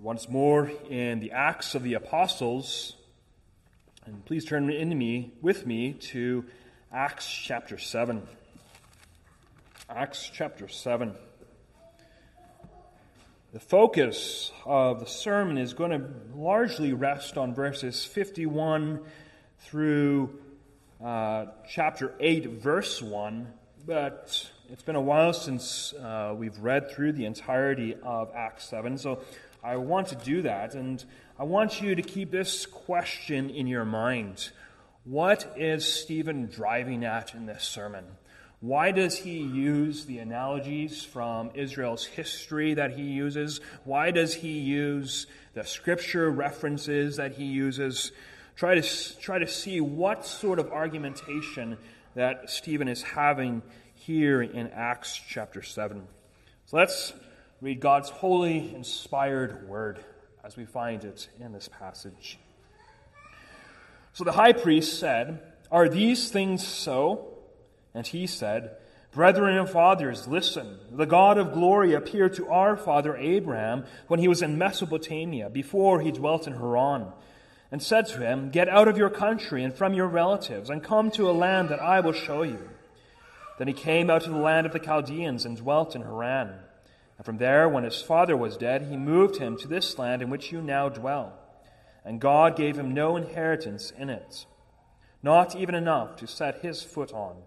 Once more in the Acts of the Apostles, and please turn with me to Acts chapter 7. Acts chapter 7. The focus of the sermon is going to largely rest on verses 51 through chapter 8, verse 1, but it's been a while since we've read through the entirety of Acts 7, so I want to do that, and I want you to keep this question in your mind. What is Stephen driving at in this sermon? Why does he use the analogies from Israel's history that he uses? Why does he use the scripture references that he uses? Try to see what sort of argumentation that Stephen is having here in Acts chapter 7. So let's read God's holy, inspired word as we find it in this passage. So the high priest said, "Are these things so?" And he said, "Brethren and fathers, listen. The God of glory appeared to our father Abraham when he was in Mesopotamia, before he dwelt in Haran, and said to him, 'Get out of your country and from your relatives, and come to a land that I will show you.' Then he came out of the land of the Chaldeans and dwelt in Haran. And from there, when his father was dead, he moved him to this land in which you now dwell. And God gave him no inheritance in it, not even enough to set his foot on.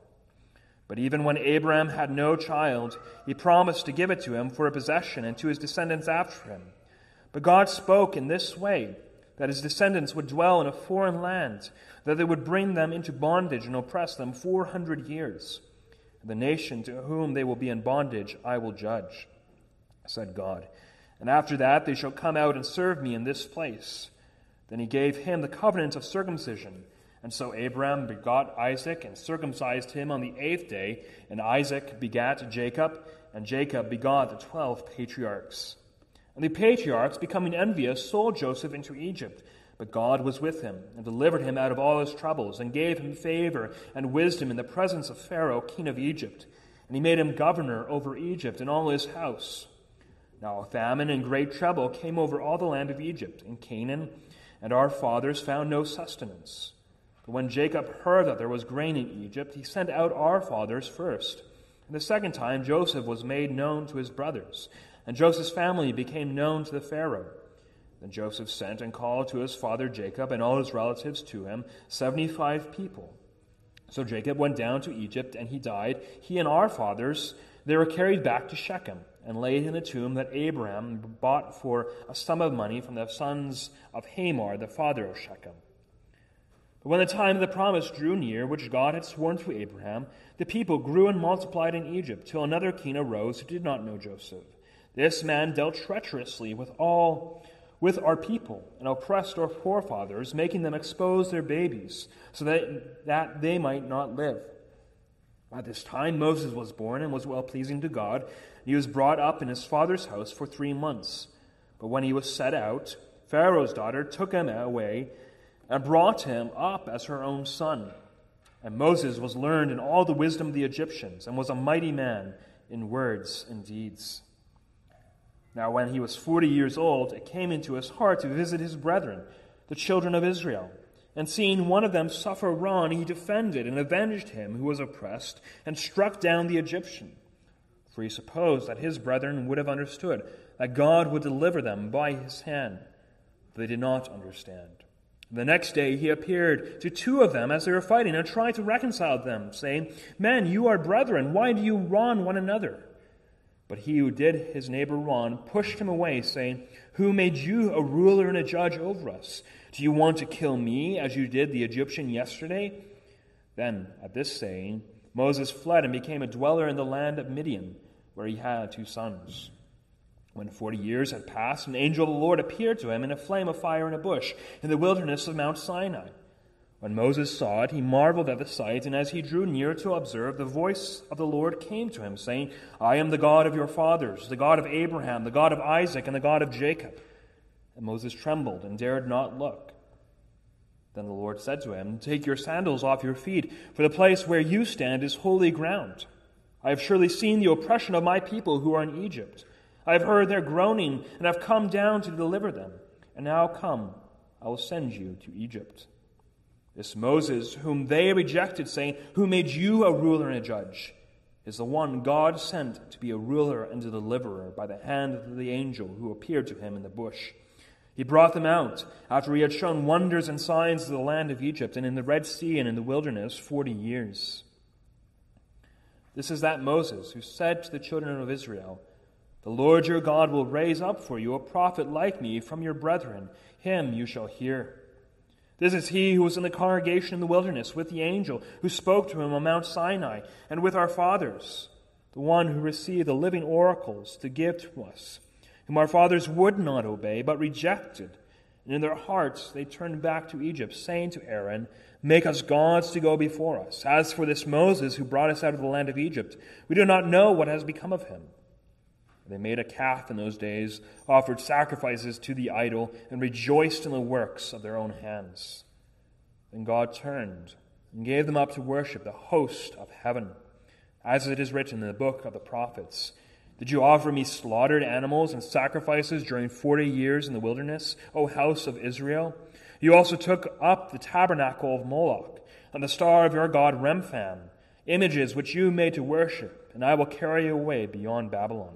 But even when Abraham had no child, he promised to give it to him for a possession and to his descendants after him. But God spoke in this way, that his descendants would dwell in a foreign land, that they would bring them into bondage and oppress them 400 years. And the nation to whom they will be in bondage I will judge," said God. "And after that they shall come out and serve me in this place." Then he gave him the covenant of circumcision. And so Abraham begot Isaac and circumcised him on the 8th day, and Isaac begat Jacob, and Jacob begot the 12 patriarchs. And the patriarchs, becoming envious, sold Joseph into Egypt. But God was with him, and delivered him out of all his troubles, and gave him favor and wisdom in the presence of Pharaoh, king of Egypt. And he made him governor over Egypt and all his house. Now a famine and great trouble came over all the land of Egypt and Canaan, and our fathers found no sustenance. But when Jacob heard that there was grain in Egypt, he sent out our fathers first. And the second time Joseph was made known to his brothers, and Joseph's family became known to the Pharaoh. Then Joseph sent and called to his father Jacob and all his relatives to him, 75 people. So Jacob went down to Egypt, and he died, he and our fathers. They were carried back to Shechem, and laid in a tomb that Abraham bought for a sum of money from the sons of Hamor, the father of Shechem. But when the time of the promise drew near, which God had sworn to Abraham, the people grew and multiplied in Egypt, till another king arose who did not know Joseph. This man dealt treacherously with our people, and oppressed our forefathers, making them expose their babies, so that they might not live. At this time Moses was born and was well-pleasing to God, and he was brought up in his father's house for 3 months. But when he was set out, Pharaoh's daughter took him away and brought him up as her own son. And Moses was learned in all the wisdom of the Egyptians, and was a mighty man in words and deeds. Now when he was 40 years old, it came into his heart to visit his brethren, the children of Israel. And seeing one of them suffer wrong, he defended and avenged him who was oppressed, and struck down the Egyptian. For he supposed that his brethren would have understood, that God would deliver them by his hand. But they did not understand. The next day he appeared to 2 of them as they were fighting, and tried to reconcile them, saying, 'Men, you are brethren, why do you wrong one another?' But he who did his neighbor wrong pushed him away, saying, 'Who made you a ruler and a judge over us? Do you want to kill me, as you did the Egyptian yesterday?' Then, at this saying, Moses fled and became a dweller in the land of Midian, where he had 2 sons. When 40 years had passed, an angel of the Lord appeared to him in a flame of fire in a bush, in the wilderness of Mount Sinai. When Moses saw it, he marveled at the sight, and as he drew near to observe, the voice of the Lord came to him, saying, 'I am the God of your fathers, the God of Abraham, the God of Isaac, and the God of Jacob.' And Moses trembled and dared not look. Then the Lord said to him, 'Take your sandals off your feet, for the place where you stand is holy ground. I have surely seen the oppression of my people who are in Egypt, I have heard their groaning, and I've come down to deliver them. And now come, I will send you to Egypt. This Moses, whom they rejected, saying, Who made you a ruler and a judge, is the one God sent to be a ruler and a deliverer by the hand of the angel who appeared to him in the bush. He brought them out after he had shown wonders and signs in the land of Egypt and in the Red Sea and in the wilderness 40 years. This is that Moses who said to the children of Israel, The Lord your God will raise up for you a prophet like me from your brethren. Him you shall hear. This is he who was in the congregation in the wilderness with the angel who spoke to him on Mount Sinai and with our fathers, the one who received the living oracles to give to us, whom our fathers would not obey but rejected. And in their hearts they turned back to Egypt, saying to Aaron, Make us gods to go before us. As for this Moses who brought us out of the land of Egypt, we do not know what has become of him. They made a calf in those days, offered sacrifices to the idol, and rejoiced in the works of their own hands. Then God turned and gave them up to worship the host of heaven, as it is written in the book of the prophets. Did you offer me slaughtered animals and sacrifices during 40 years in the wilderness, O house of Israel? You also took up the tabernacle of Moloch, and the star of your god Remphan, images which you made to worship, and I will carry you away beyond Babylon.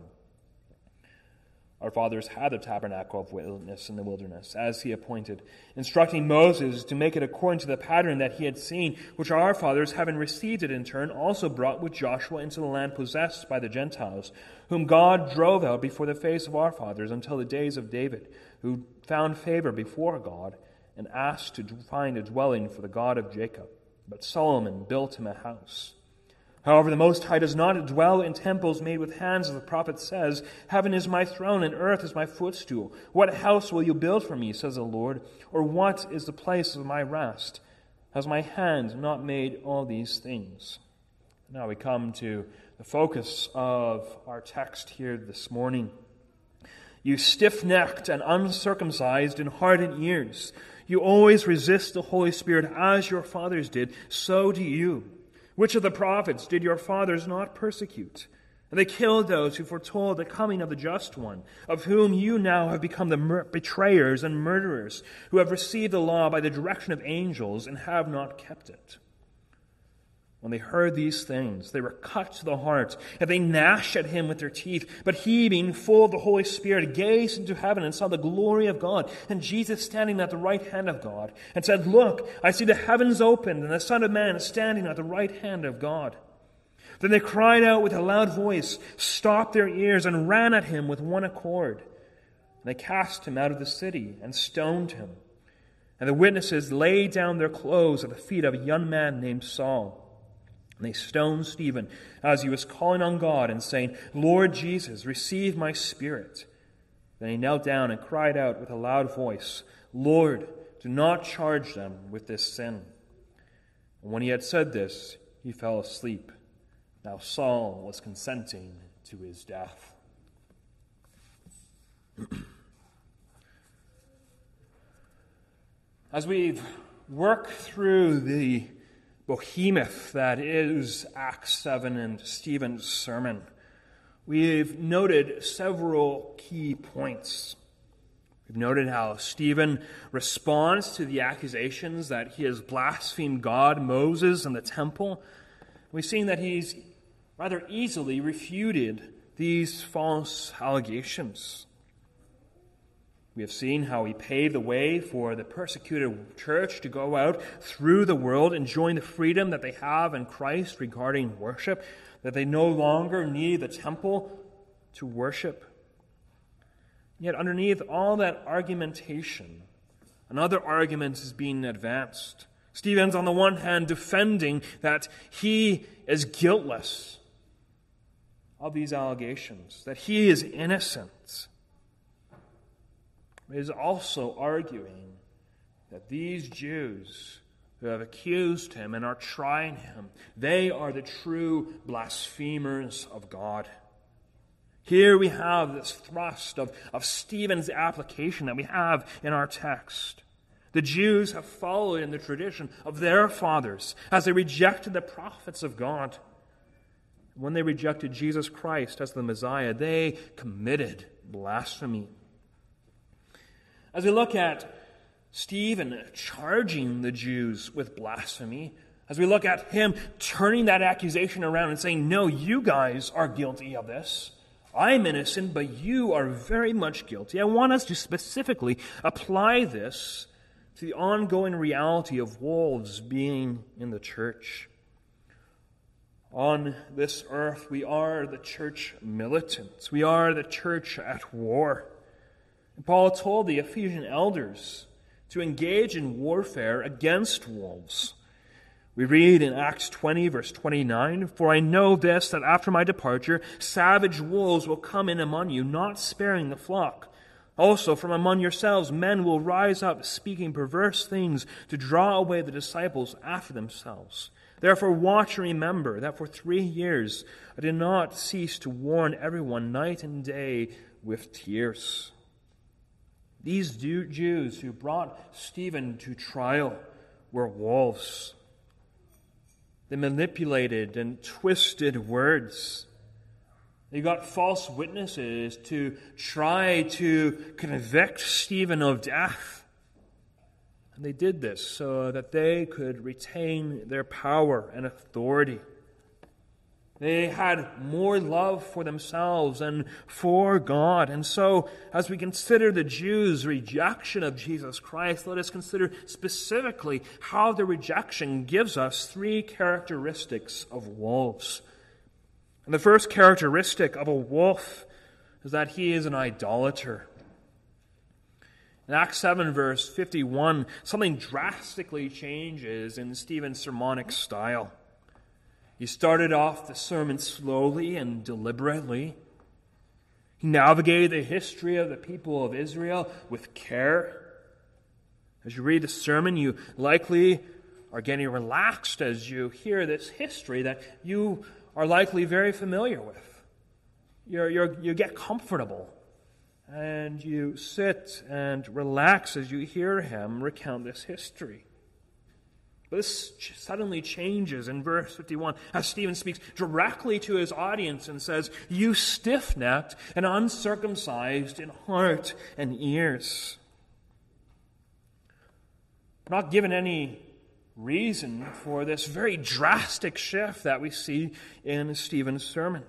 Our fathers had the tabernacle of witness in the wilderness, as he appointed, instructing Moses to make it according to the pattern that he had seen, which our fathers, having received it in turn, also brought with Joshua into the land possessed by the Gentiles, whom God drove out before the face of our fathers until the days of David, who found favor before God and asked to find a dwelling for the God of Jacob. But Solomon built him a house. However, the Most High does not dwell in temples made with hands, as the prophet says, Heaven is my throne, and earth is my footstool. What house will you build for me, says the Lord, or what is the place of my rest? Has my hand not made all these things? Now we come to the focus of our text here this morning. You stiff-necked and uncircumcised in heart and ears, you always resist the Holy Spirit as your fathers did, so do you. Which of the prophets did your fathers not persecute? And they killed those who foretold the coming of the Just One, of whom you now have become the betrayers and murderers, who have received the law by the direction of angels and have not kept it. When they heard these things, they were cut to the heart, and they gnashed at him with their teeth. But he, being full of the Holy Spirit, gazed into heaven and saw the glory of God, and Jesus standing at the right hand of God, and said, Look, I see the heavens opened, and the Son of Man standing at the right hand of God. Then they cried out with a loud voice, stopped their ears, and ran at him with one accord. And they cast him out of the city and stoned him. And the witnesses laid down their clothes at the feet of a young man named Saul. And they stoned Stephen as he was calling on God and saying, Lord Jesus, receive my spirit. Then he knelt down and cried out with a loud voice, Lord, do not charge them with this sin. And when he had said this, he fell asleep. Now Saul was consenting to his death. As we work through the behemoth that is Acts 7 and Stephen's sermon, we've noted several key points. We've noted how Stephen responds to the accusations that he has blasphemed God, Moses, and the temple. We've seen that he's rather easily refuted these false allegations. We have seen how he paved the way for the persecuted church to go out through the world enjoying the freedom that they have in Christ regarding worship, that they no longer need the temple to worship. Yet underneath all that argumentation, another argument is being advanced. Stephen's on the one hand defending that he is guiltless of these allegations, that he is innocent. Is also arguing that these Jews who have accused him and are trying him, they are the true blasphemers of God. Here we have this thrust of Stephen's application that we have in our text. The Jews have followed in the tradition of their fathers as they rejected the prophets of God. When they rejected Jesus Christ as the Messiah, they committed blasphemy. As we look at Stephen charging the Jews with blasphemy, as we look at him turning that accusation around and saying, no, you guys are guilty of this. I'm innocent, but you are very much guilty. I want us to specifically apply this to the ongoing reality of wolves being in the church. On this earth, we are the church militants. We are the church at war. And Paul told the Ephesian elders to engage in warfare against wolves. We read in Acts 20, verse 29, "For I know this, that after my departure, savage wolves will come in among you, not sparing the flock. Also from among yourselves men will rise up, speaking perverse things, to draw away the disciples after themselves. Therefore, watch and remember that for 3 years I did not cease to warn everyone night and day with tears." These Jews who brought Stephen to trial were wolves. They manipulated and twisted words. They got false witnesses to try to convict Stephen of death. And they did this so that they could retain their power and authority. They had more love for themselves and for God. And so, as we consider the Jews' rejection of Jesus Christ, let us consider specifically how the rejection gives us three characteristics of wolves. And the first characteristic of a wolf is that he is an idolater. In Acts 7, verse 51, something drastically changes in Stephen's sermonic style. He started off the sermon slowly and deliberately. He navigated the history of the people of Israel with care. As you read the sermon, you likely are getting relaxed as you hear this history that you are likely very familiar with. You get comfortable. And you sit and relax as you hear him recount this history. But this suddenly changes in verse 51 as Stephen speaks directly to his audience and says, "You stiff-necked and uncircumcised in heart and ears." Not given any reason for this very drastic shift that we see in Stephen's sermon.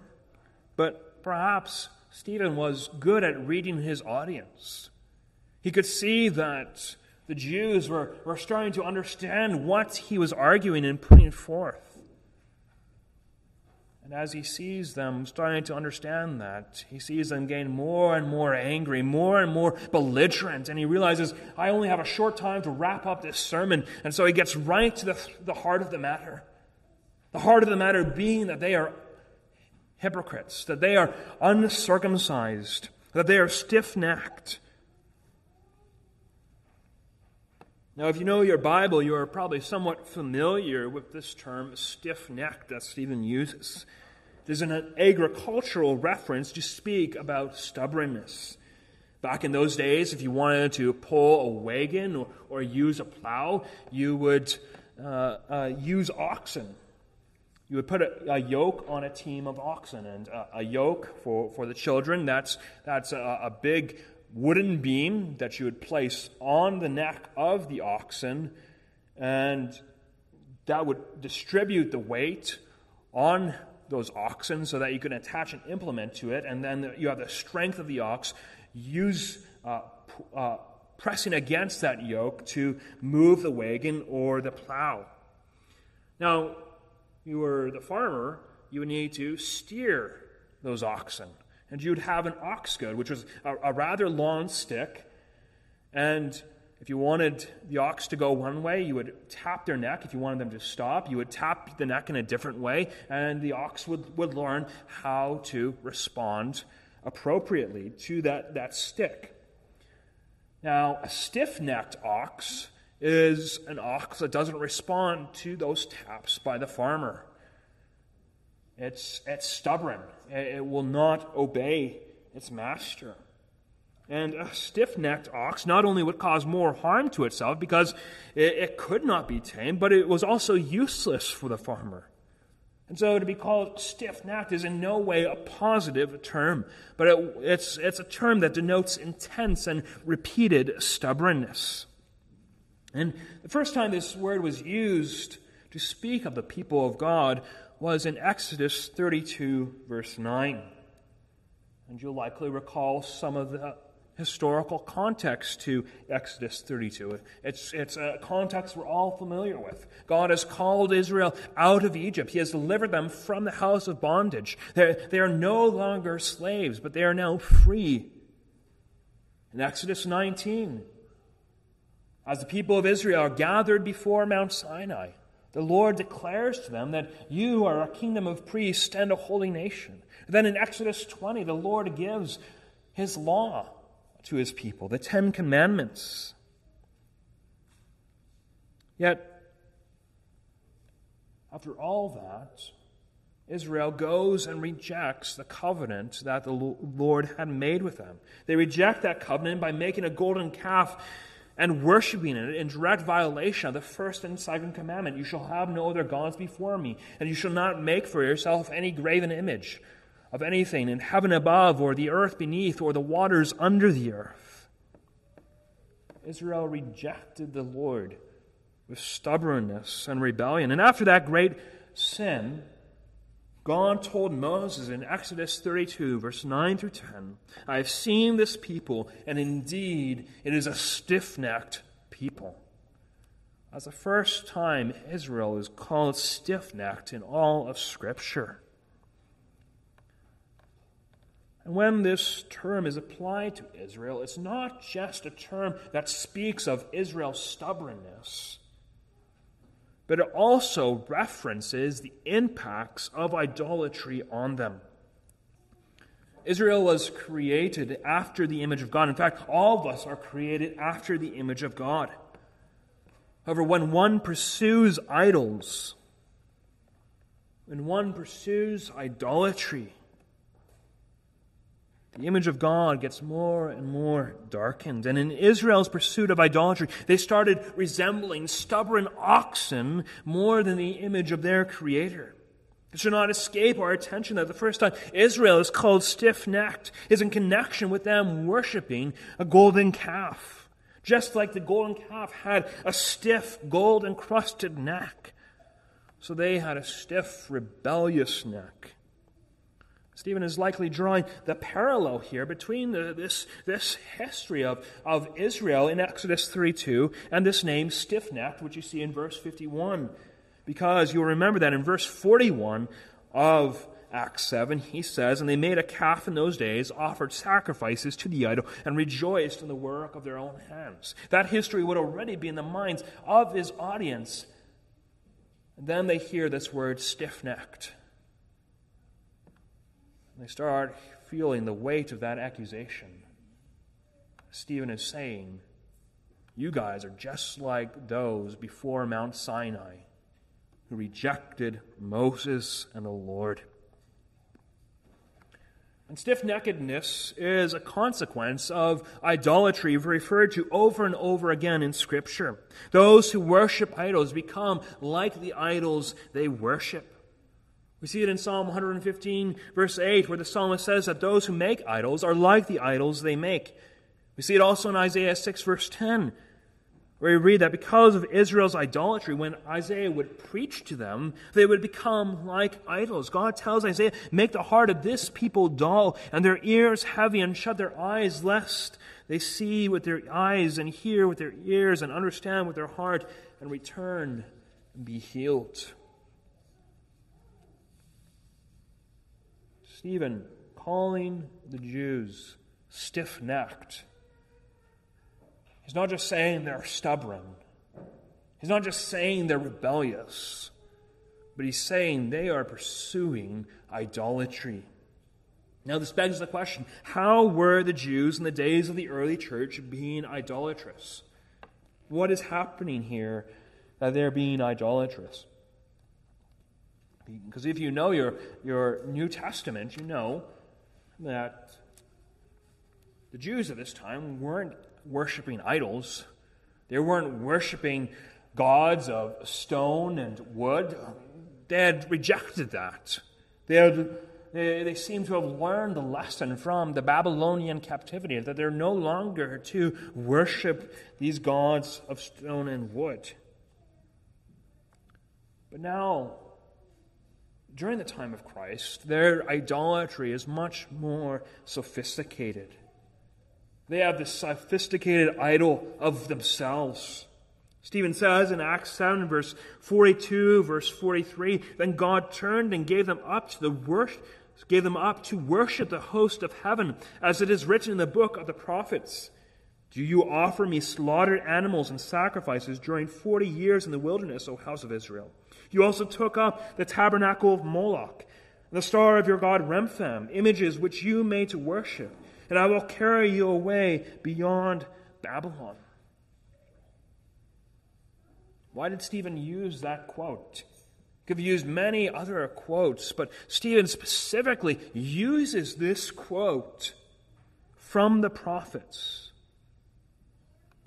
But perhaps Stephen was good at reading his audience. He could see that the Jews were starting to understand what he was arguing and putting forth. And as he sees them starting to understand that, he sees them getting more and more angry, more and more belligerent, and he realizes, I only have a short time to wrap up this sermon. And so he gets right to the heart of the matter. The heart of the matter being that they are hypocrites, that they are uncircumcised, that they are stiff-necked. Now, if you know your Bible, you are probably somewhat familiar with this term stiff-necked that Stephen uses. It is an agricultural reference to speak about stubbornness. Back in those days, if you wanted to pull a wagon or use a plow, you would use oxen. You would put a yoke on a team of oxen, and a yoke for the children, that's a big wooden beam that you would place on the neck of the oxen, and that would distribute the weight on those oxen so that you can attach an implement to it, and then you have the strength of the ox pressing against that yoke to move the wagon or the plow. Now, you were the farmer, you would need to steer those oxen. And you'd have an ox goad, which was a rather long stick. And if you wanted the ox to go one way, you would tap their neck. If you wanted them to stop, you would tap the neck in a different way. And the ox would learn how to respond appropriately to that stick. Now, a stiff-necked ox is an ox that doesn't respond to those taps by the farmer. It's stubborn. It will not obey its master. And a stiff-necked ox not only would cause more harm to itself because it could not be tamed, but it was also useless for the farmer. And so to be called stiff-necked is in no way a positive term, but it's a term that denotes intense and repeated stubbornness. And the first time this word was used to speak of the people of God was in Exodus 32, verse 9. And you'll likely recall some of the historical context to Exodus 32. It's a context we're all familiar with. God has called Israel out of Egypt. He has delivered them from the house of bondage. They are no longer slaves, but they are now free. In Exodus 19, as the people of Israel are gathered before Mount Sinai, the Lord declares to them that you are a kingdom of priests and a holy nation. And then in Exodus 20, the Lord gives his law to his people, the Ten Commandments. Yet, after all that, Israel goes and rejects the covenant that the Lord had made with them. They reject that covenant by making a golden calf and worshiping it in direct violation of the first and second commandment. You shall have no other gods before me, and you shall not make for yourself any graven image of anything in heaven above, or the earth beneath, or the waters under the earth. Israel rejected the Lord with stubbornness and rebellion. And after that great sin, God told Moses in Exodus 32, verse 9 through 10, I have seen this people, and indeed it is a stiff-necked people. That's the first time Israel is called stiff-necked in all of Scripture. And when this term is applied to Israel, it's not just a term that speaks of Israel's stubbornness, but it also references the impacts of idolatry on them. Israel was created after the image of God. In fact, all of us are created after the image of God. However, when one pursues idols, when one pursues idolatry, the image of God gets more and more darkened. And in Israel's pursuit of idolatry, they started resembling stubborn oxen more than the image of their Creator. It should not escape our attention that the first time Israel is called stiff-necked is in connection with them worshiping a golden calf. Just like the golden calf had a stiff, gold-encrusted neck, so they had a stiff, rebellious neck. Stephen is likely drawing the parallel here between this history of Israel in Exodus 32 and this name stiff-necked, which you see in verse 51. Because you'll remember that in verse 41 of Acts 7, he says, and they made a calf in those days, offered sacrifices to the idol, and rejoiced in the work of their own hands. That history would already be in the minds of his audience. And then they hear this word stiff-necked. They start feeling the weight of that accusation. Stephen is saying, you guys are just like those before Mount Sinai who rejected Moses and the Lord. And stiff-neckedness is a consequence of idolatry referred to over and over again in Scripture. Those who worship idols become like the idols they worship. We see it in Psalm 115, verse 8, where the psalmist says that those who make idols are like the idols they make. We see it also in Isaiah 6, verse 10, where we read that because of Israel's idolatry, when Isaiah would preach to them, they would become like idols. God tells Isaiah, make the heart of this people dull, and their ears heavy, and shut their eyes, lest they see with their eyes, and hear with their ears, and understand with their heart, and return and be healed. Stephen, calling the Jews stiff-necked, he's not just saying they're stubborn. He's not just saying they're rebellious. But he's saying they are pursuing idolatry. Now this begs the question, how were the Jews in the days of the early church being idolatrous? What is happening here that they're being idolatrous? Because if you know your New Testament, you know that the Jews at this time weren't worshiping idols. They weren't worshiping gods of stone and wood. They had rejected that. They seem to have learned the lesson from the Babylonian captivity, that they're no longer to worship these gods of stone and wood. But now, during the time of Christ, their idolatry is much more sophisticated. They have this sophisticated idol of themselves. Stephen says in Acts 7, verse 42, verse 43, then God turned and gave them up to worship the host of heaven, as it is written in the book of the prophets. Do you offer me slaughtered animals and sacrifices during 40 years in the wilderness, O house of Israel? You also took up the tabernacle of Moloch, the star of your god Remphan, images which you made to worship, and I will carry you away beyond Babylon. Why did Stephen use that quote? He could have used many other quotes, but Stephen specifically uses this quote from the prophets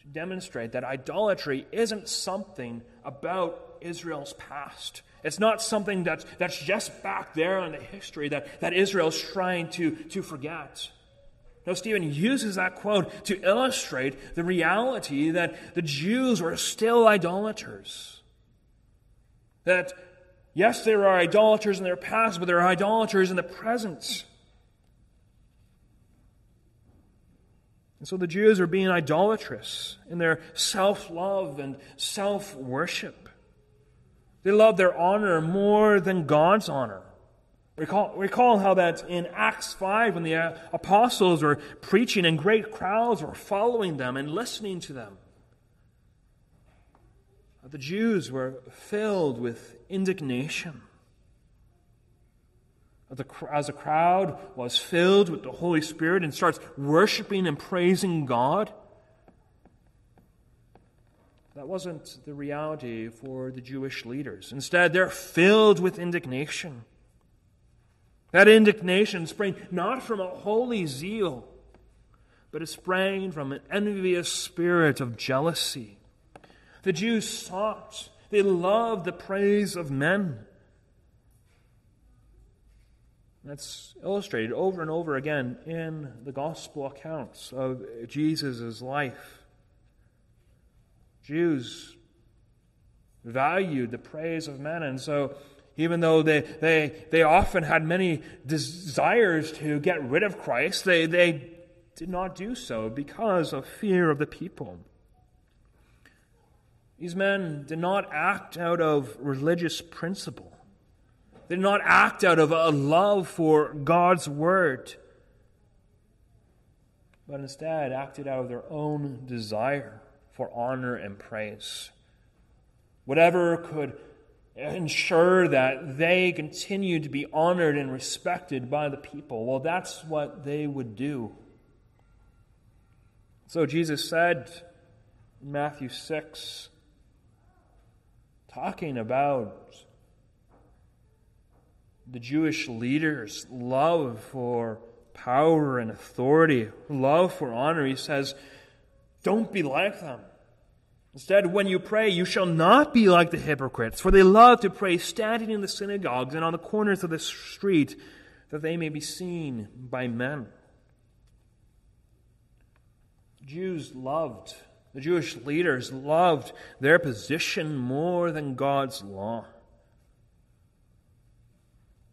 to demonstrate that idolatry isn't something about Israel's past. It's not something that's just back there in the history that Israel's trying to forget. No, Stephen uses that quote to illustrate the reality that the Jews were still idolaters. That, yes, there are idolaters in their past, but there are idolaters in the present. And so the Jews are being idolatrous in their self-love and self-worship. They love their honor more than God's honor. Recall how that in Acts 5, when the apostles were preaching and great crowds were following them and listening to them, the Jews were filled with indignation. As the crowd was filled with the Holy Spirit and starts worshiping and praising God, that wasn't the reality for the Jewish leaders. Instead, they're filled with indignation. That indignation sprang not from a holy zeal, but it sprang from an envious spirit of jealousy. The Jews sought, they loved the praise of men. That's illustrated over and over again in the gospel accounts of Jesus' life. Jews valued the praise of men, and so even though they often had many desires to get rid of Christ, they did not do so because of fear of the people. These men did not act out of religious principle. They did not act out of a love for God's word, but instead acted out of their own desire for honor and praise. Whatever could ensure that they continue to be honored and respected by the people, well, that's what they would do. So Jesus said in Matthew 6, talking about the Jewish leaders' love for power and authority, love for honor, he says, don't be like them. Instead, when you pray, you shall not be like the hypocrites, for they love to pray standing in the synagogues and on the corners of the street, that they may be seen by men. The Jewish leaders loved their position more than God's law.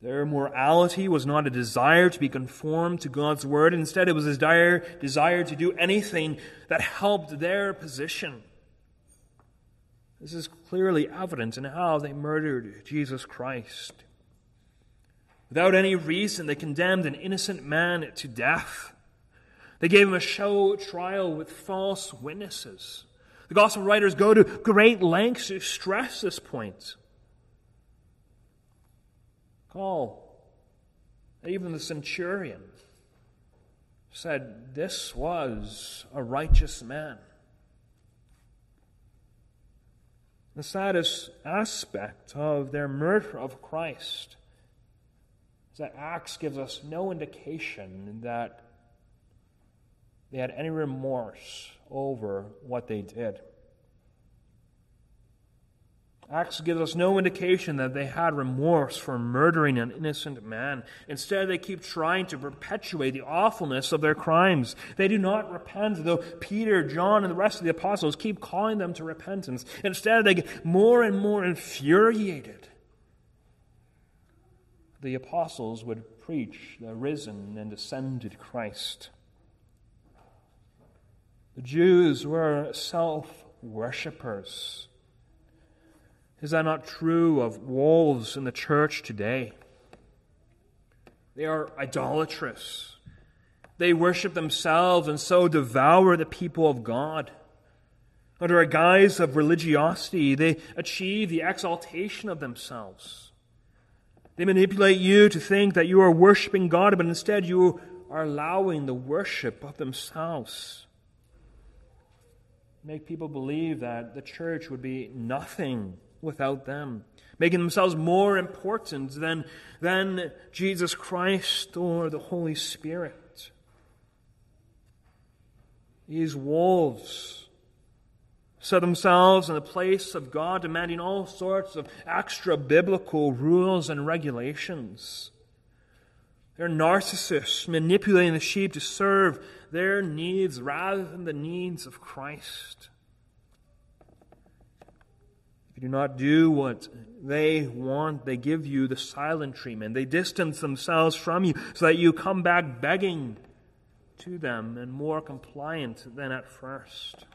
Their morality was not a desire to be conformed to God's word. Instead, it was a desire to do anything that helped their position. This is clearly evident in how they murdered Jesus Christ. Without any reason, they condemned an innocent man to death. They gave him a show trial with false witnesses. The gospel writers go to great lengths to stress this point. Even the centurion said, this was a righteous man. The saddest aspect of their murder of Christ is that Acts gives us no indication that they had any remorse over what they did. Acts gives us no indication that they had remorse for murdering an innocent man. Instead, they keep trying to perpetuate the awfulness of their crimes. They do not repent, though Peter, John, and the rest of the apostles keep calling them to repentance. Instead, they get more and more infuriated. The apostles would preach the risen and ascended Christ. The Jews were self-worshippers. Is that not true of wolves in the church today? They are idolatrous. They worship themselves and so devour the people of God. Under a guise of religiosity, they achieve the exaltation of themselves. They manipulate you to think that you are worshiping God, but instead you are allowing the worship of themselves. Make people believe that the church would be nothing without them, making themselves more important than Jesus Christ or the Holy Spirit. These wolves set themselves in the place of God, demanding all sorts of extra-biblical rules and regulations. They're narcissists, manipulating the sheep to serve their needs rather than the needs of Christ. If you do not do what they want, they give you the silent treatment. They distance themselves from you so that you come back begging to them and more compliant than at first.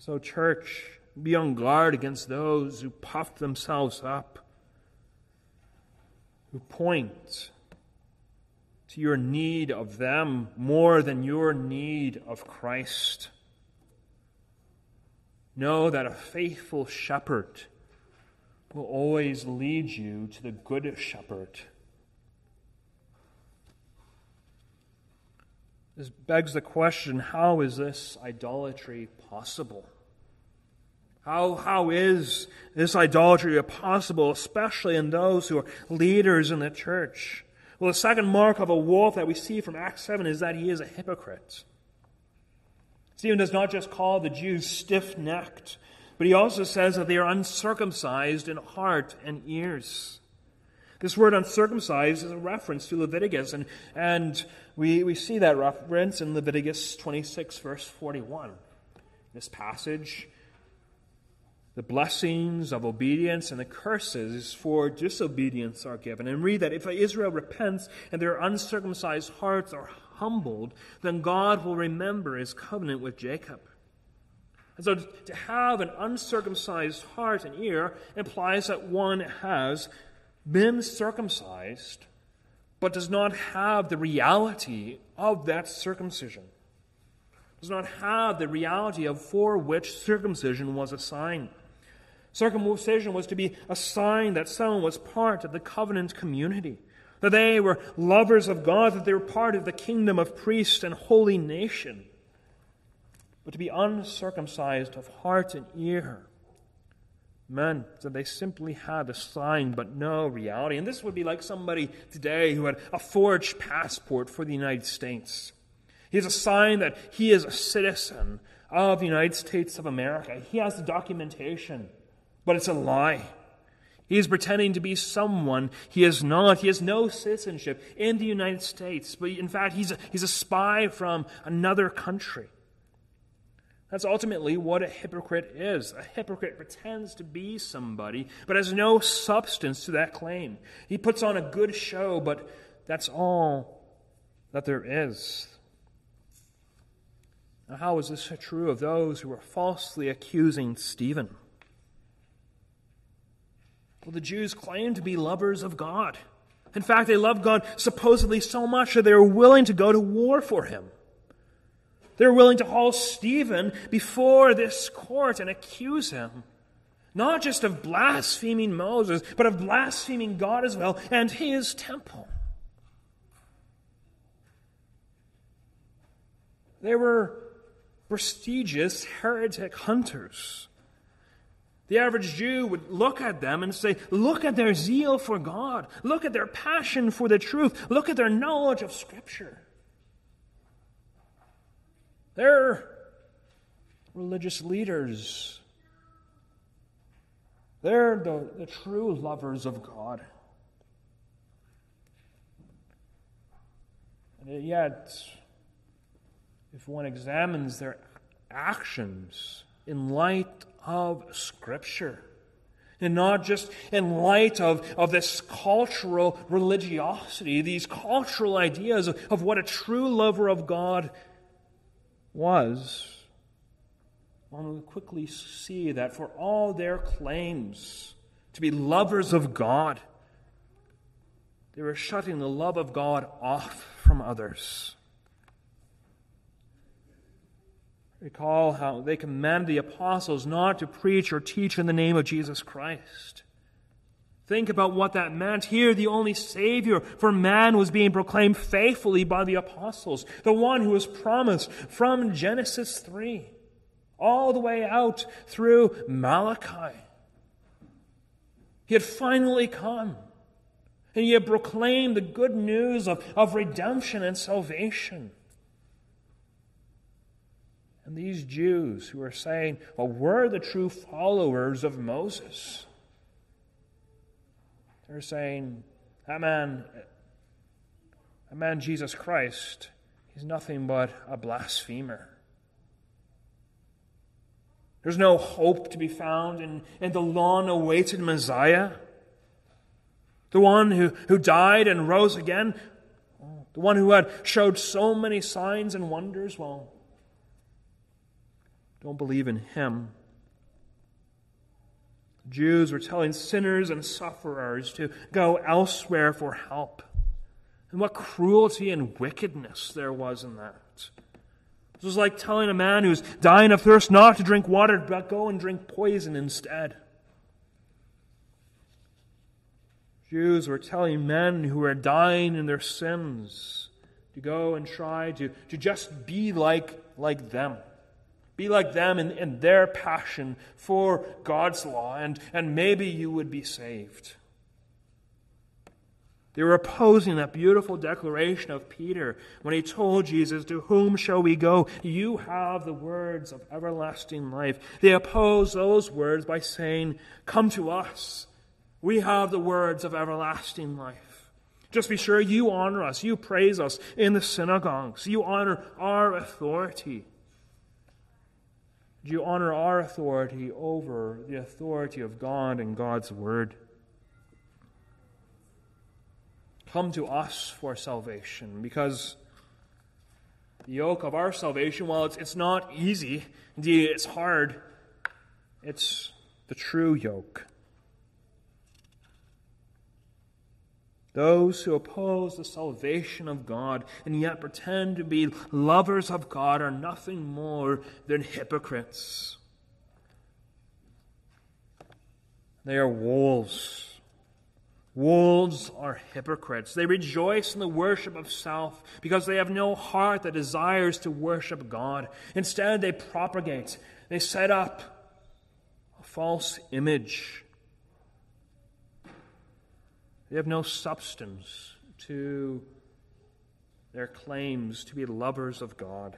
So, church, be on guard against those who puff themselves up, who point to your need of them more than your need of Christ. Know that a faithful shepherd will always lead you to the good shepherd. This begs the question, how is this idolatry possible? How is this idolatry possible, especially in those who are leaders in the church? Well, the second mark of a wolf that we see from Acts 7 is that he is a hypocrite. Stephen does not just call the Jews stiff-necked, but he also says that they are uncircumcised in heart and ears. This word uncircumcised is a reference to Leviticus, and we see that reference in Leviticus 26, verse 41. This passage, the blessings of obedience and the curses for disobedience are given. And read that if Israel repents and their uncircumcised hearts are humbled, then God will remember his covenant with Jacob. And so to have an uncircumcised heart and ear implies that one has been circumcised but does not have the reality of that circumcision, does not have the reality of for which circumcision was a sign. Circumcision was to be a sign that someone was part of the covenant community, that they were lovers of God, that they were part of the kingdom of priests and holy nation. But to be uncircumcised of heart and ear meant that they simply had a sign but no reality. And this would be like somebody today who had a forged passport for the United States. He has a sign that he is a citizen of the United States of America. He has the documentation, but it's a lie. He is pretending to be someone he is not. He has no citizenship in the United States, but in fact, he's a spy from another country. That's ultimately what a hypocrite is. A hypocrite pretends to be somebody, but has no substance to that claim. He puts on a good show, but that's all that there is. Now, how is this true of those who are falsely accusing Stephen? Well, the Jews claim to be lovers of God. In fact, they love God supposedly so much that they were willing to go to war for him. They were willing to haul Stephen before this court and accuse him, not just of blaspheming Moses, but of blaspheming God as well and his temple. They were prestigious heretic hunters. The average Jew would look at them and say, look at their zeal for God. Look at their passion for the truth. Look at their knowledge of Scripture. Their religious leaders They're the true lovers of God. And yet, if one examines their actions in light of Scripture, and not just in light of this cultural religiosity, these cultural ideas of what a true lover of God was, one will quickly see that for all their claims to be lovers of God, they were shutting the love of God off from others. Recall how they commanded the apostles not to preach or teach in the name of Jesus Christ. Think about what that meant. Here, the only Savior for man was being proclaimed faithfully by the apostles, the one who was promised from Genesis 3, all the way out through Malachi. He had finally come, and he had proclaimed the good news of redemption and salvation. And these Jews who are saying, well, we're the true followers of Moses. They're saying, that man Jesus Christ, he's nothing but a blasphemer. There's no hope to be found in the long-awaited Messiah. The one who died and rose again. The one who had showed so many signs and wonders. Well, don't believe in him. Jews were telling sinners and sufferers to go elsewhere for help. And what cruelty and wickedness there was in that. This was like telling a man who's dying of thirst not to drink water, but go and drink poison instead. Jews were telling men who were dying in their sins to go and try to just be like them. Be like them in their passion for God's law, and maybe you would be saved. They were opposing that beautiful declaration of Peter when he told Jesus, to whom shall we go? You have the words of everlasting life. They opposed those words by saying, come to us. We have the words of everlasting life. Just be sure you honor us. You praise us in the synagogues. You honor our authority. You honor our authority over the authority of God and God's Word. Come to us for salvation, because the yoke of our salvation, while it's not easy, indeed it's hard, it's the true yoke. Those who oppose the salvation of God and yet pretend to be lovers of God are nothing more than hypocrites. They are wolves. Wolves are hypocrites. They rejoice in the worship of self because they have no heart that desires to worship God. Instead, they propagate, they set up a false image. They have no substance to their claims to be lovers of God.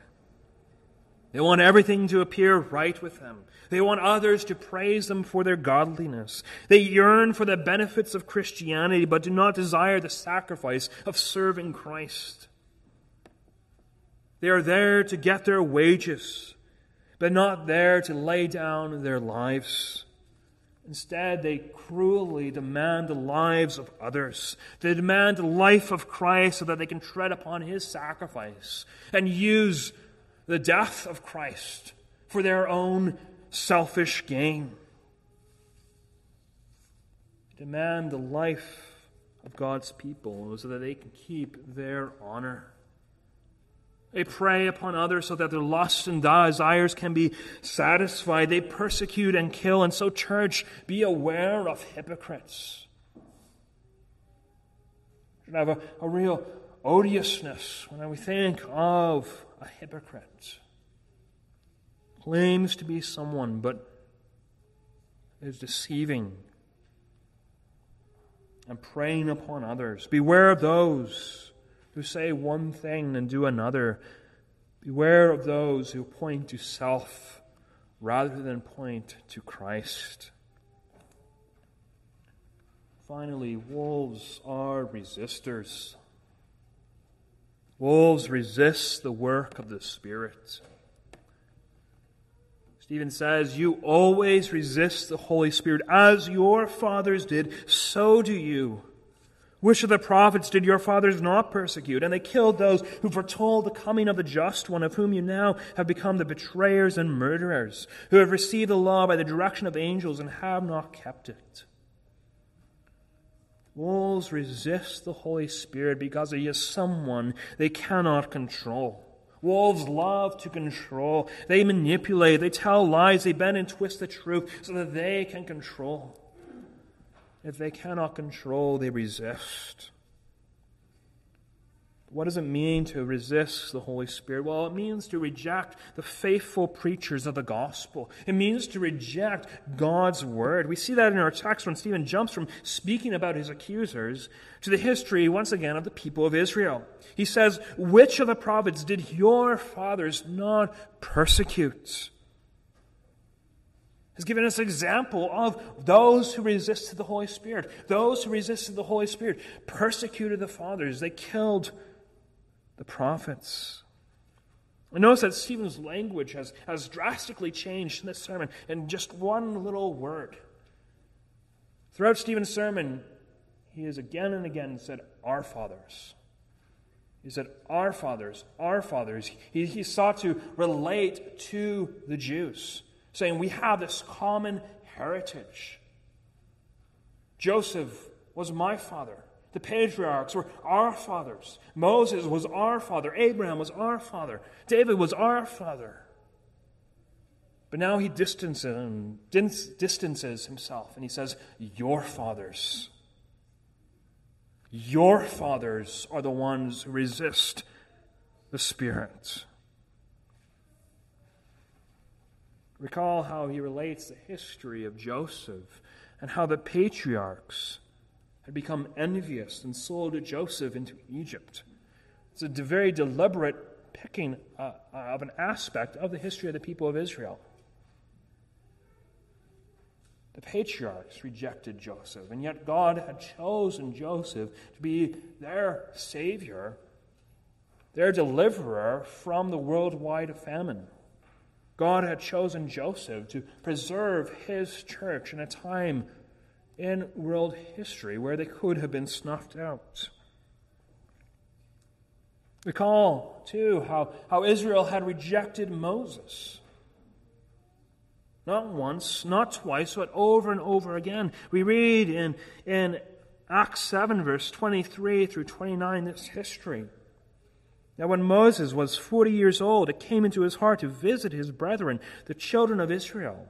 They want everything to appear right with them. They want others to praise them for their godliness. They yearn for the benefits of Christianity, but do not desire the sacrifice of serving Christ. They are there to get their wages, but not there to lay down their lives. Instead, they cruelly demand the lives of others. They demand the life of Christ so that they can tread upon his sacrifice and use the death of Christ for their own selfish gain. They demand the life of God's people so that they can keep their honor. They prey upon others so that their lusts and desires can be satisfied. They persecute and kill. And so, church, be aware of hypocrites. We should have a real odiousness when we think of a hypocrite. Claims to be someone, but is deceiving and preying upon others. Beware of those who say one thing and do another. Beware of those who point to self rather than point to Christ. Finally, wolves are resistors. Wolves resist the work of the Spirit. Stephen says, you always resist the Holy Spirit. As your fathers did, so do you. Which of the prophets did your fathers not persecute? And they killed those who foretold the coming of the Just One, of whom you now have become the betrayers and murderers, who have received the law by the direction of angels and have not kept it. Wolves resist the Holy Spirit because He is someone they cannot control. Wolves love to control. They manipulate. They tell lies. They bend and twist the truth so that they can control. If they cannot control, they resist. What does it mean to resist the Holy Spirit? Well, it means to reject the faithful preachers of the gospel. It means to reject God's word. We see that in our text when Stephen jumps from speaking about his accusers to the history, once again, of the people of Israel. He says, which of the prophets did your fathers not persecute? He's given us an example of those who resisted the Holy Spirit. Those who resisted the Holy Spirit persecuted the fathers. They killed the prophets. And notice that Stephen's language has drastically changed in this sermon in just one little word. Throughout Stephen's sermon, he has again and again said, our fathers. He said, our fathers, our fathers. He sought to relate to the Jews, saying, we have this common heritage. Joseph was my father. The patriarchs were our fathers. Moses was our father. Abraham was our father. David was our father. But now he distances himself, and he says, your fathers. Your fathers are the ones who resist the Spirit. Recall how he relates the history of Joseph and how the patriarchs had become envious and sold Joseph into Egypt. It's a very deliberate picking of an aspect of the history of the people of Israel. The patriarchs rejected Joseph, and yet God had chosen Joseph to be their savior, their deliverer from the worldwide famine. God had chosen Joseph to preserve His church in a time in world history where they could have been snuffed out. Recall, too, how Israel had rejected Moses. Not once, not twice, but over and over again. We read in Acts 7, verse 23 through 29, this history. Now, when Moses was 40 years old, it came into his heart to visit his brethren, the children of Israel.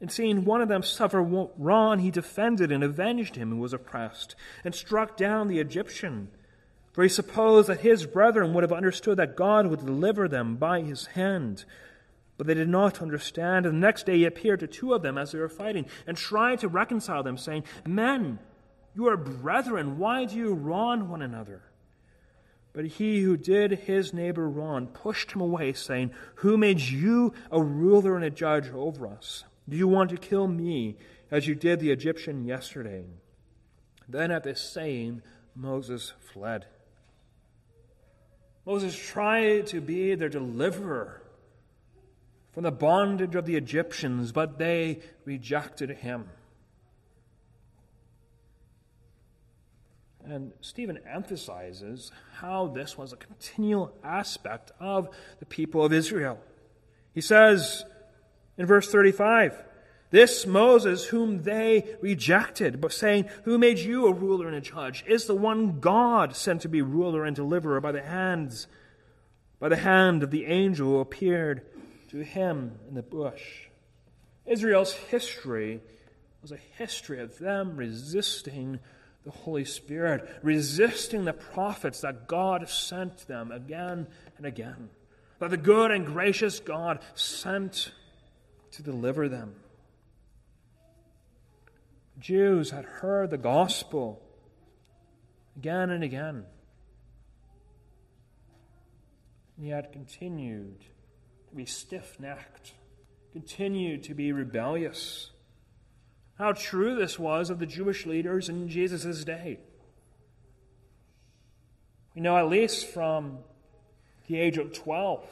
And seeing one of them suffer wrong, he defended and avenged him who was oppressed, and struck down the Egyptian. For he supposed that his brethren would have understood that God would deliver them by his hand. But they did not understand. And the next day he appeared to two of them as they were fighting, and tried to reconcile them, saying, men, you are brethren, why do you wrong one another? But he who did his neighbor wrong pushed him away, saying, who made you a ruler and a judge over us? Do you want to kill me as you did the Egyptian yesterday? Then at this saying, Moses fled. Moses tried to be their deliverer from the bondage of the Egyptians, but they rejected him. And Stephen emphasizes how this was a continual aspect of the people of Israel. He says in verse 35, this Moses whom they rejected, but saying, who made you a ruler and a judge, is the one God sent to be ruler and deliverer by the hand of the angel who appeared to him in the bush. Israel's history was a history of them resisting the Holy Spirit, resisting the prophets that God sent them again and again, that the good and gracious God sent to deliver them. The Jews had heard the gospel again and again, and yet continued to be stiff-necked, continued to be rebellious, How true this was of the Jewish leaders in Jesus' day. We know at least from the age of 12,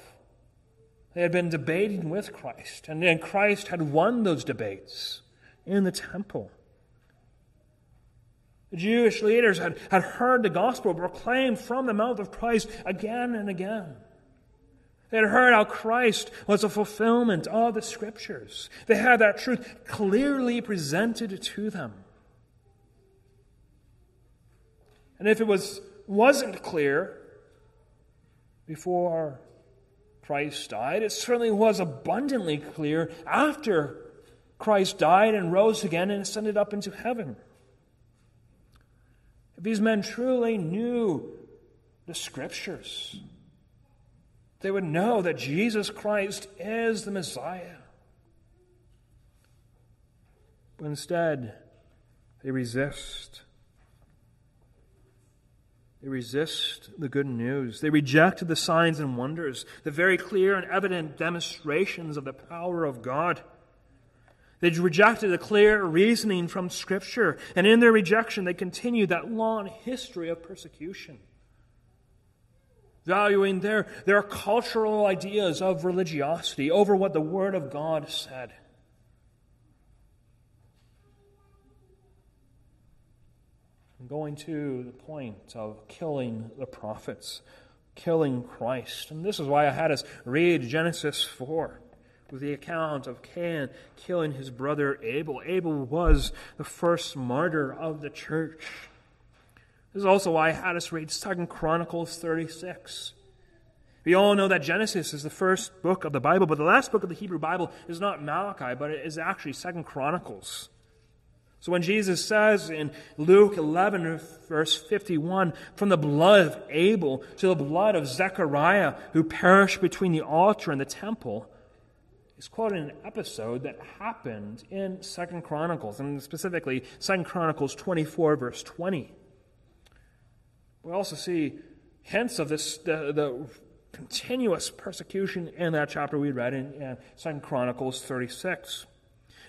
they had been debating with Christ, and then Christ had won those debates in the temple. The Jewish leaders had heard the gospel proclaimed from the mouth of Christ again and again. They had heard how Christ was a fulfillment of the Scriptures. They had that truth clearly presented to them. And if it wasn't clear before Christ died, it certainly was abundantly clear after Christ died and rose again and ascended up into heaven. If these men truly knew the Scriptures, they would know that Jesus Christ is the Messiah. But instead, they resist. They resist the good news. They reject the signs and wonders, the very clear and evident demonstrations of the power of God. They rejected the clear reasoning from Scripture, and in their rejection, they continued that long history of persecution, valuing their cultural ideas of religiosity over what the Word of God said. And going to the point of killing the prophets, killing Christ. And this is why I had us read Genesis 4 with the account of Cain killing his brother Abel. Abel was the first martyr of the church. This is also why I had us read 2 Chronicles 36. We all know that Genesis is the first book of the Bible, but the last book of the Hebrew Bible is not Malachi, but it is actually 2 Chronicles. So when Jesus says in Luke 11, verse 51, "From the blood of Abel to the blood of Zechariah, who perished between the altar and the temple," it's quoting an episode that happened in 2 Chronicles, and specifically 2 Chronicles 24, verse 20. We also see hints of this, the continuous persecution in that chapter we read in 2 Chronicles 36.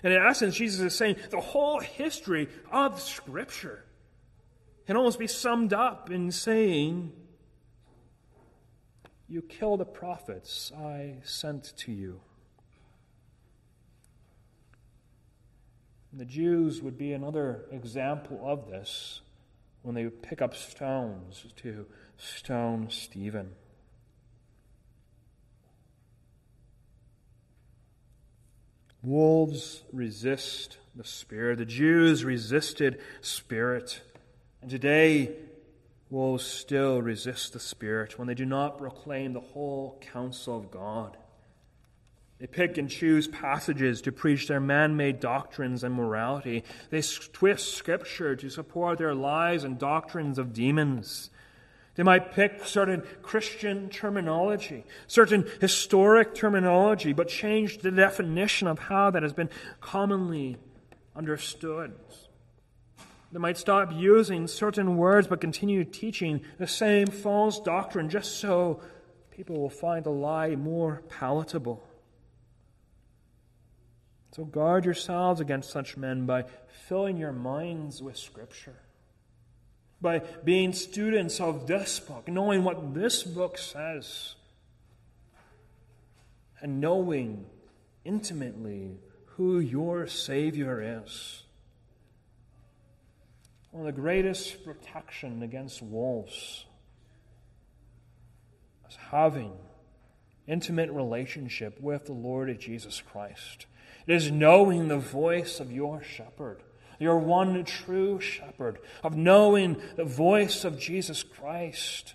And in essence, Jesus is saying the whole history of Scripture can almost be summed up in saying, "You kill the prophets I sent to you." And the Jews would be another example of this when they pick up stones to stone Stephen. Wolves resist the Spirit. The Jews resisted Spirit. And today, wolves still resist the Spirit when they do not proclaim the whole counsel of God. They pick and choose passages to preach their man-made doctrines and morality. They twist Scripture to support their lies and doctrines of demons. They might pick certain Christian terminology, certain historic terminology, but change the definition of how that has been commonly understood. They might stop using certain words, but continue teaching the same false doctrine just so people will find the lie more palatable. So guard yourselves against such men by filling your minds with Scripture, by being students of this book, knowing what this book says, and knowing intimately who your Savior is. One of the greatest protection against wolves is having intimate relationship with the Lord Jesus Christ. It is knowing the voice of your shepherd, your one true shepherd, of knowing the voice of Jesus Christ,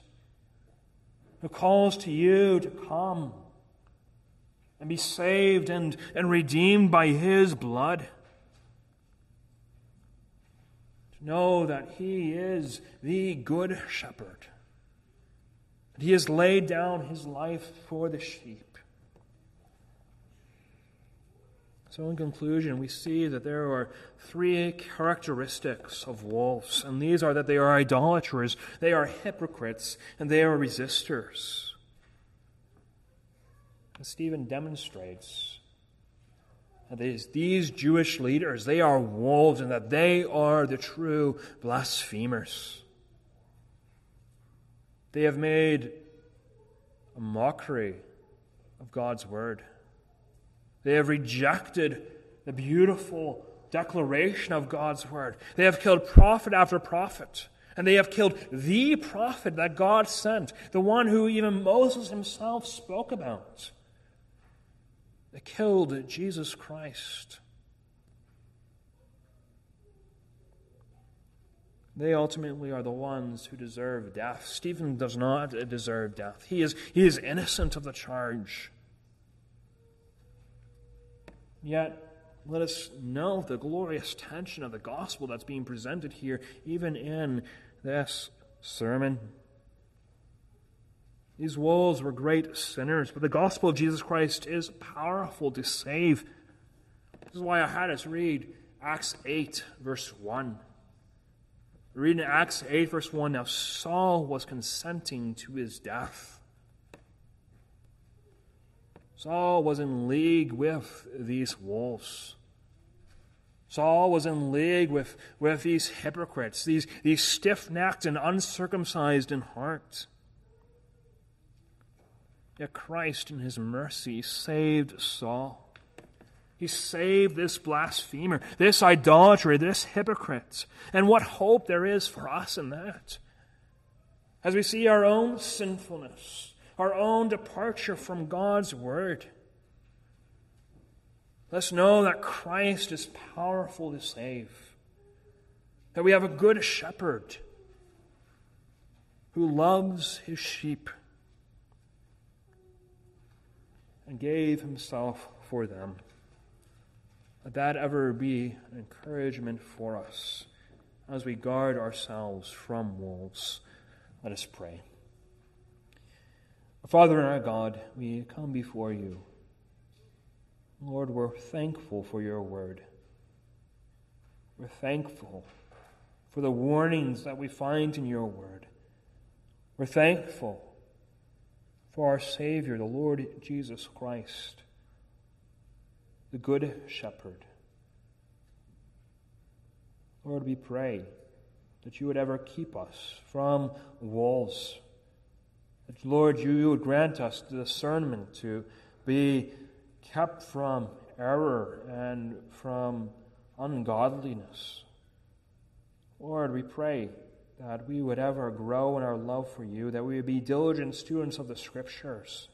who calls to you to come and be saved and redeemed by His blood. To know that He is the good shepherd, that He has laid down His life for the sheep. So in conclusion, we see that there are three characteristics of wolves, and these are that they are idolaters, they are hypocrites, and they are resistors. And Stephen demonstrates these Jewish leaders, they are wolves, and that they are the true blasphemers. They have made a mockery of God's word. They have rejected the beautiful declaration of God's word. They have killed prophet after prophet. And they have killed the prophet that God sent, the one who even Moses himself spoke about. They killed Jesus Christ. They ultimately are the ones who deserve death. Stephen does not deserve death. He is innocent of the charge. Yet, let us know the glorious tension of the gospel that's being presented here, even in this sermon. These wolves were great sinners, but the gospel of Jesus Christ is powerful to save. This is why I had us read Acts 8, verse 1. Reading Acts 8, verse 1, now Saul was consenting to his death. Saul was in league with these wolves. Saul was in league with these hypocrites, these stiff-necked and uncircumcised in heart. Yet Christ, in his mercy, saved Saul. He saved this blasphemer, this idolatry, this hypocrite. And what hope there is for us in that. As we see our own sinfulness, our own departure from God's word. Let's know that Christ is powerful to save. That we have a good shepherd who loves his sheep and gave himself for them. Let that ever be an encouragement for us as we guard ourselves from wolves. Let us pray. Father and our God, we come before you. Lord, we're thankful for your word. We're thankful for the warnings that we find in your word. We're thankful for our Savior, the Lord Jesus Christ, the Good Shepherd. Lord, we pray that you would ever keep us from wolves. That, Lord, you would grant us the discernment to be kept from error and from ungodliness. Lord, we pray that we would ever grow in our love for you, that we would be diligent students of the Scriptures,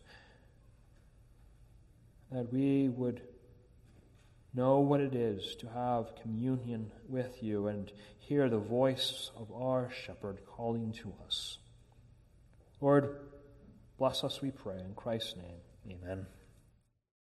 that we would know what it is to have communion with you and hear the voice of our shepherd calling to us. Lord, bless us, we pray, in Christ's name. Amen.